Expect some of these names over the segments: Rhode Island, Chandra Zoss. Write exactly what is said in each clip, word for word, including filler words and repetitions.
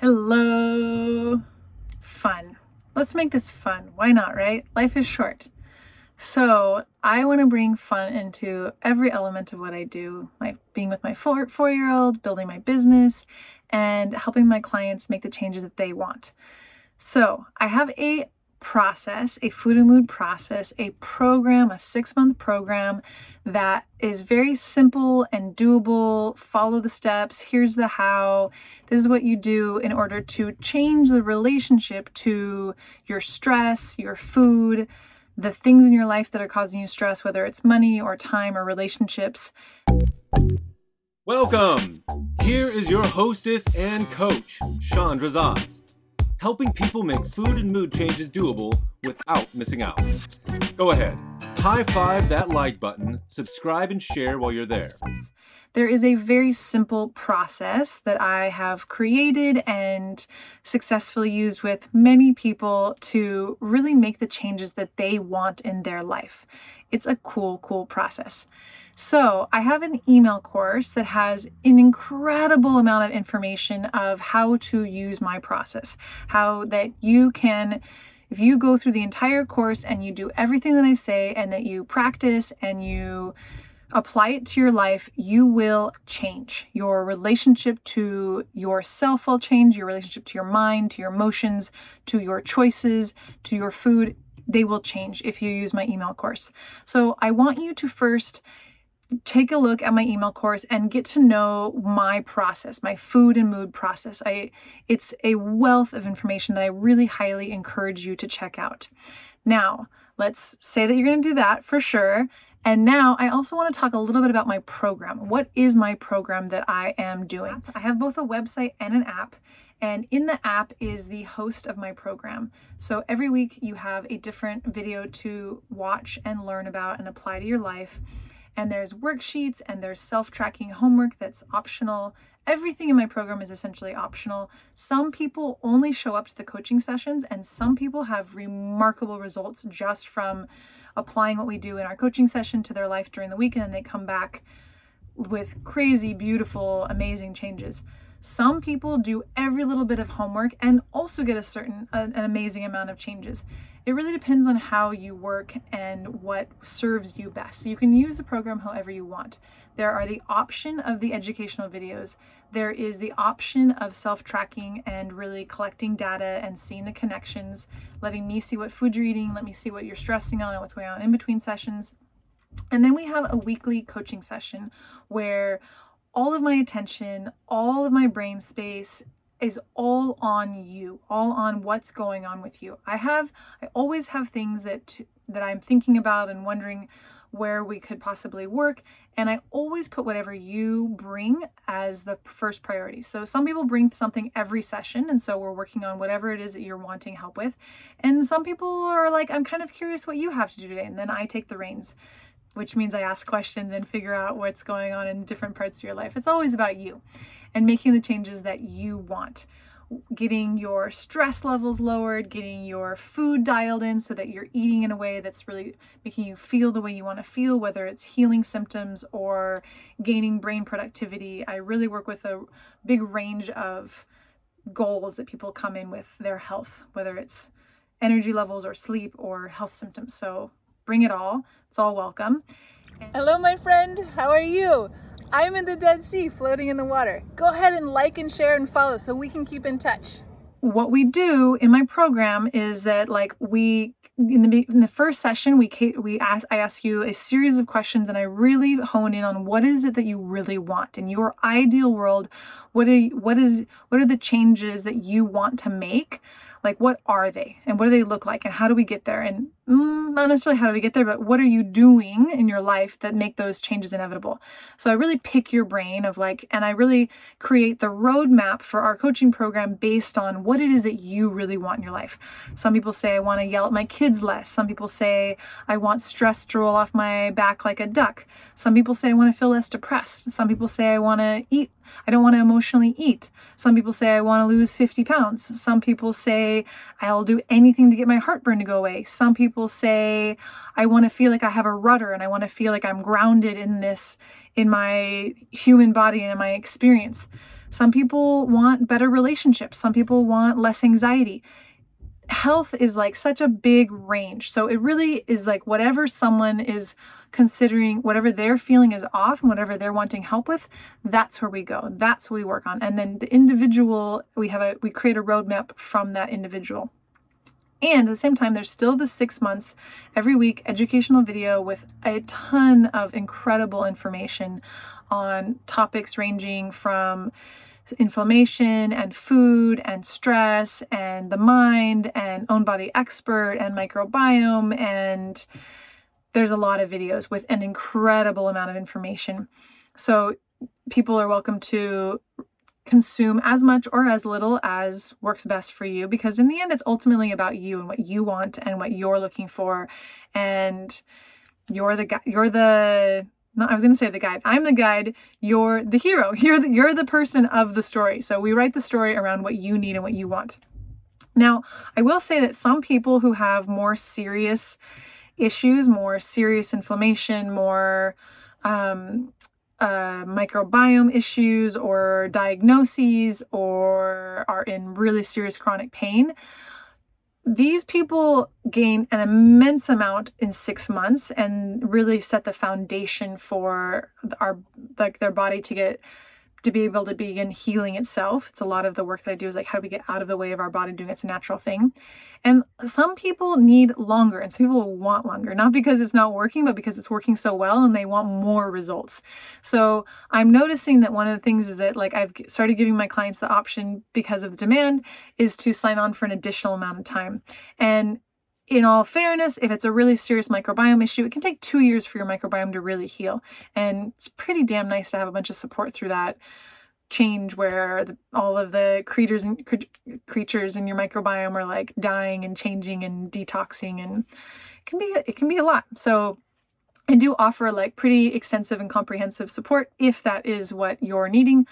Hello. Fun. Let's make this fun. Why not, right? Life is short. So I want to bring fun into every element of what I do, like being with my four, four-year-old, building my business, and helping my clients make the changes that they want. So I have a process, a food and mood process, a program, a six-month program that is very simple and doable. Follow the steps. Here's the how. This is what you do in order to change the relationship to your stress, your food, the things in your life that are causing you stress, whether it's money or time or relationships. Welcome. Here is your hostess and coach, Chandra Zoss, helping people make food and mood changes doable without missing out. Go ahead, high five that like button, subscribe and share while you're there. There is a very simple process that I have created and successfully used with many people to really make the changes that they want in their life. It's a cool, cool process. So I have an email course that has an incredible amount of information of how to use my process, how that you can, if you go through the entire course and you do everything that I say and that you practice and you apply it to your life, you will change. Your relationship to yourself will change, your relationship to your mind, to your emotions, to your choices, to your food. They will change if you use my email course. So I want you to first take a look at my email course and get to know my process, my food and mood process. I, it's a wealth of information that I really highly encourage you to check out. Now, let's say that you're going to do that for sure. And now I also want to talk a little bit about my program. What is my program that I am doing? I have both a website and an app. And in the app is the host of my program. So every week you have a different video to watch and learn about and apply to your life. And there's worksheets and there's self-tracking homework that's optional. Everything in my program is essentially optional. Some people only show up to the coaching sessions, and some people have remarkable results just from applying what we do in our coaching session to their life during the weekend, and they come back with crazy, beautiful, amazing changes. Some people do every little bit of homework and also get a certain, an amazing amount of changes. It really depends on how you work and what serves you best. So you can use the program however you want. There are the option of the educational videos. There is the option of self-tracking and really collecting data and seeing the connections, letting me see what food you're eating, let me see what you're stressing on and what's going on in between sessions. And then we have a weekly coaching session where all of my attention, all of my brain space is all on you, all on what's going on with you. I have, I always have things that that I'm thinking about and wondering where we could possibly work. And I always put whatever you bring as the first priority. So some people bring something every session. And so we're working on whatever it is that you're wanting help with. And some people are like, I'm kind of curious what you have to do today. And then I take the reins, which means I ask questions and figure out what's going on in different parts of your life. It's always about you and making the changes that you want, getting your stress levels lowered, getting your food dialed in so that you're eating in a way that's really making you feel the way you want to feel, whether it's healing symptoms or gaining brain productivity. I really work with a big range of goals that people come in with their health, whether it's energy levels or sleep or health symptoms. So bring it all. It's all welcome. Hello, my friend. How are you? I'm in the Dead Sea floating in the water. Go ahead and like and share and follow so we can keep in touch. What we do in my program is that, like, we in the in the first session we we ask I ask you a series of questions, and I really hone in on what is it that you really want in your ideal world. What are what is what are the changes that you want to make? Like, what are they and what do they look like and how do we get there? And mm, not necessarily how do we get there, but what are you doing in your life that make those changes inevitable? So I really pick your brain of like, and I really create the roadmap for our coaching program based on what it is that you really want in your life. Some people say, I want to yell at my kids less. Some people say, I want stress to roll off my back like a duck. Some people say, I want to feel less depressed. Some people say, I want to eat. I don't want to emotionally eat. Some people say, I want to lose fifty pounds. Some people say, I'll do anything to get my heartburn to go away. Some people say, I want to feel like I have a rudder and I want to feel like I'm grounded in this, in my human body and in my experience. Some people want better relationships. Some people want less anxiety. Health is like such a big range. So it really is like whatever someone is considering, whatever their feeling is off and whatever they're wanting help with, that's where we go. That's what we work on. And then the individual, we have a, we create a roadmap from that individual. And at the same time, there's still the six months every week educational video with a ton of incredible information on topics ranging from inflammation and food and stress and the mind and own body expert and microbiome. And there's a lot of videos with an incredible amount of information. So people are welcome to consume as much or as little as works best for you, because in the end, it's ultimately about you and what you want and what you're looking for. And you're the guy, you're the, no, I was going to say the guide. I'm the guide. You're the hero. You're the, you're the person of the story. So we write the story around what you need and what you want. Now, I will say that some people who have more serious issues, more serious inflammation, more, um, Uh, microbiome issues or diagnoses, or are in really serious chronic pain, these people gain an immense amount in six months and really set the foundation for our like their body to get to be able to begin healing itself. It's a lot of the work that I do is like, how do we get out of the way of our body doing its natural thing? And some people need longer, and some people want longer, not because it's not working, but because it's working so well and they want more results. So I'm noticing that one of the things is that like I've started giving my clients the option, because of the demand, is to sign on for an additional amount of time. And in all fairness, if it's a really serious microbiome issue, it can take two years for your microbiome to really heal. And it's pretty damn nice to have a bunch of support through that change where the, all of the creatures and cre- creatures in your microbiome are like dying and changing and detoxing, and it can be, it can be a lot. So I do offer like pretty extensive and comprehensive support if that is what you're needing.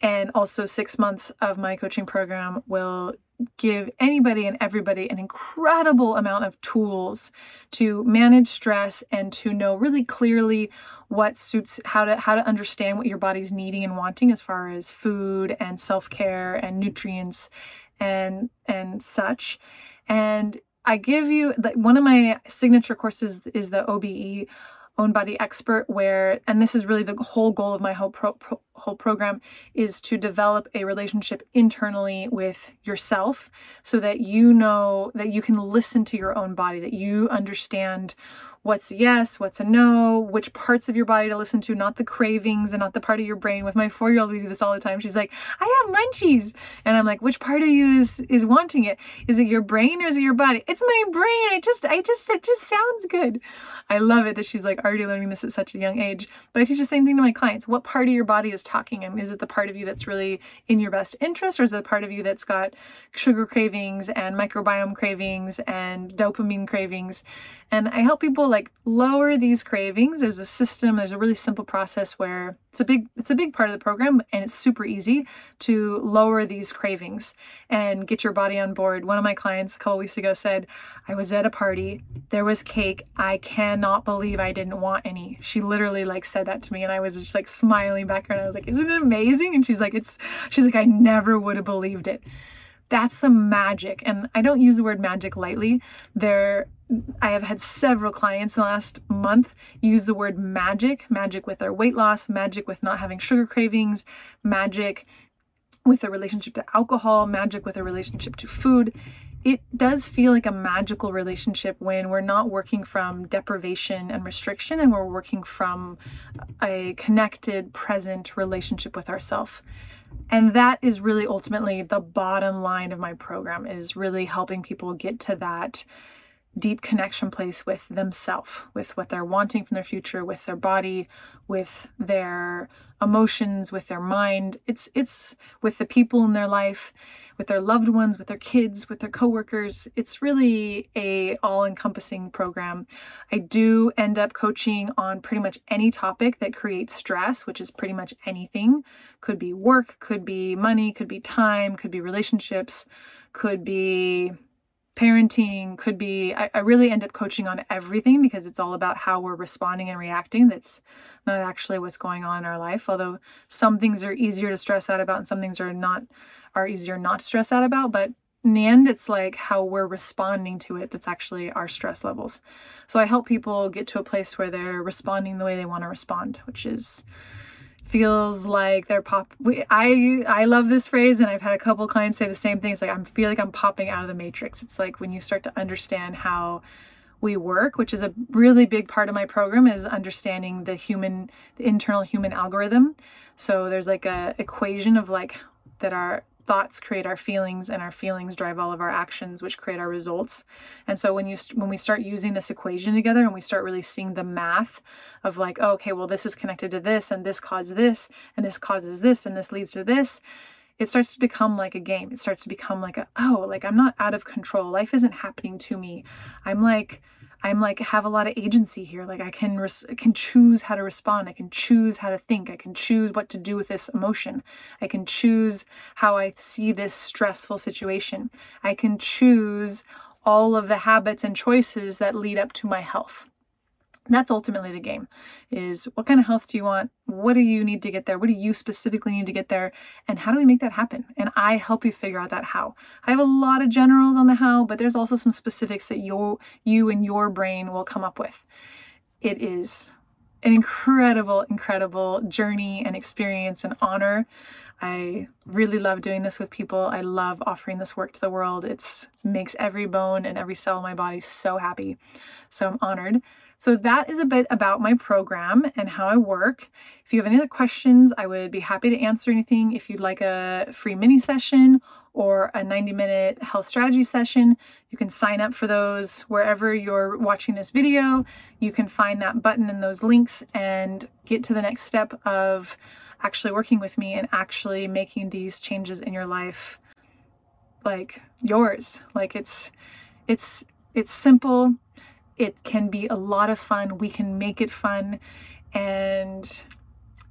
And also six months of my coaching program will give anybody and everybody an incredible amount of tools to manage stress and to know really clearly what suits, how to how to understand what your body's needing and wanting as far as food and self-care and nutrients and and such. And I give you the, one of my signature courses is the O B E, Own Body Expert, where, and this is really the whole goal of my whole pro, pro, whole program, is to develop a relationship internally with yourself so that you know that you can listen to your own body, that you understand what's a yes, what's a no, which parts of your body to listen to, not the cravings and not the part of your brain. With my four-year-old, we do this all the time. She's like, I have munchies. And I'm like, which part of you is, is wanting it? Is it your brain or is it your body? It's my brain. I just, I just, it just sounds good. I love it that she's like already learning this at such a young age. But I teach the same thing to my clients. What part of your body is talking? And is it the part of you that's really in your best interest? Or is it the part of you that's got sugar cravings and microbiome cravings and dopamine cravings? And I help people like lower these cravings. There's a system, there's a really simple process where it's a big, it's a big part of the program, and it's super easy to lower these cravings and get your body on board. One of my clients a couple weeks ago said, I was at a party, there was cake. I cannot believe I didn't want any. She literally like said that to me, and I was just like smiling back around. I was like, isn't it amazing? And she's like, it's, she's like, I never would have believed it. That's the magic. And I don't use the word magic lightly. There, I have had several clients in the last month use the word magic, magic with their weight loss, magic with not having sugar cravings, magic with their relationship to alcohol, magic with their relationship to food. It does feel like a magical relationship when we're not working from deprivation and restriction, and we're working from a connected, present relationship with ourselves. And that is really ultimately the bottom line of my program, is really helping people get to that deep connection place with themselves, with what they're wanting from their future, with their body, with their emotions, with their mind. It's it's with the people in their life, with their loved ones, with their kids, with their coworkers. It's really a all-encompassing program. I do end up coaching on pretty much any topic that creates stress, which is pretty much anything. Could be work, could be money, could be time, could be relationships, could be parenting, could be, I, I really end up coaching on everything because it's all about how we're responding and reacting. That's not actually what's going on in our life. Although some things are easier to stress out about and some things are not, are easier not to stress out about. But in the end, it's like how we're responding to it that's actually our stress levels. So I help people get to a place where they're responding the way they want to respond, which is feels like they're pop. I I love this phrase, and I've had a couple of clients say the same thing. It's like I feel like I'm popping out of the matrix. It's like when you start to understand how we work, which is a really big part of my program, is understanding the human, the internal human algorithm. So there's like a equation of like that our thoughts create our feelings, and our feelings drive all of our actions, which create our results. And so when you when we start using this equation together, and we start really seeing the math of like, oh, okay, well, this is connected to this, and this causes this, and this causes this, and this leads to this, it starts to become like a game. It starts to become like a, oh, like I'm not out of control. Life isn't happening to me. I'm like, I'm like, have a lot of agency here. Like I can res- can choose how to respond. I can choose how to think. I can choose what to do with this emotion. I can choose how I see this stressful situation. I can choose all of the habits and choices that lead up to my health. That's ultimately the game, is what kind of health do you want? What do you need to get there? What do you specifically need to get there? And how do we make that happen? And I help you figure out that how. I have a lot of generals on the how, but there's also some specifics that you you and your brain will come up with. It is an incredible, incredible journey and experience and honor. I really love doing this with people. I love offering this work to the world. It makes every bone and every cell in my body so happy. So I'm honored. So that is a bit about my program and how I work. If you have any other questions, I would be happy to answer anything. If you'd like a free mini session or a ninety minute health strategy session, you can sign up for those wherever you're watching this video. You can find that button and those links and get to the next step of actually working with me and actually making these changes in your life, like yours. Like it's, it's, it's simple. It can be a lot of fun. We can make it fun, and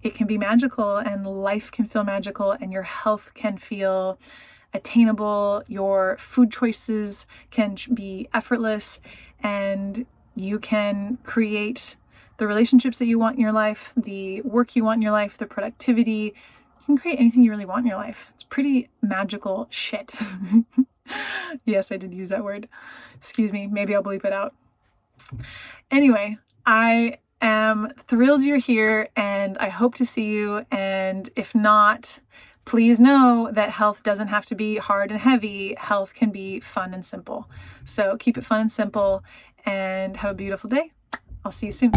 it can be magical, and life can feel magical, and your health can feel attainable. Your food choices can be effortless, and you can create the relationships that you want in your life, the work you want in your life, the productivity. You can create anything you really want in your life. It's pretty magical shit. Yes, I did use that word. Excuse me. Maybe I'll bleep it out. Anyway, I am thrilled you're here, and I hope to see you. And if not, please know that health doesn't have to be hard and heavy. Health can be fun and simple. So keep it fun and simple, and have a beautiful day. I'll see you soon.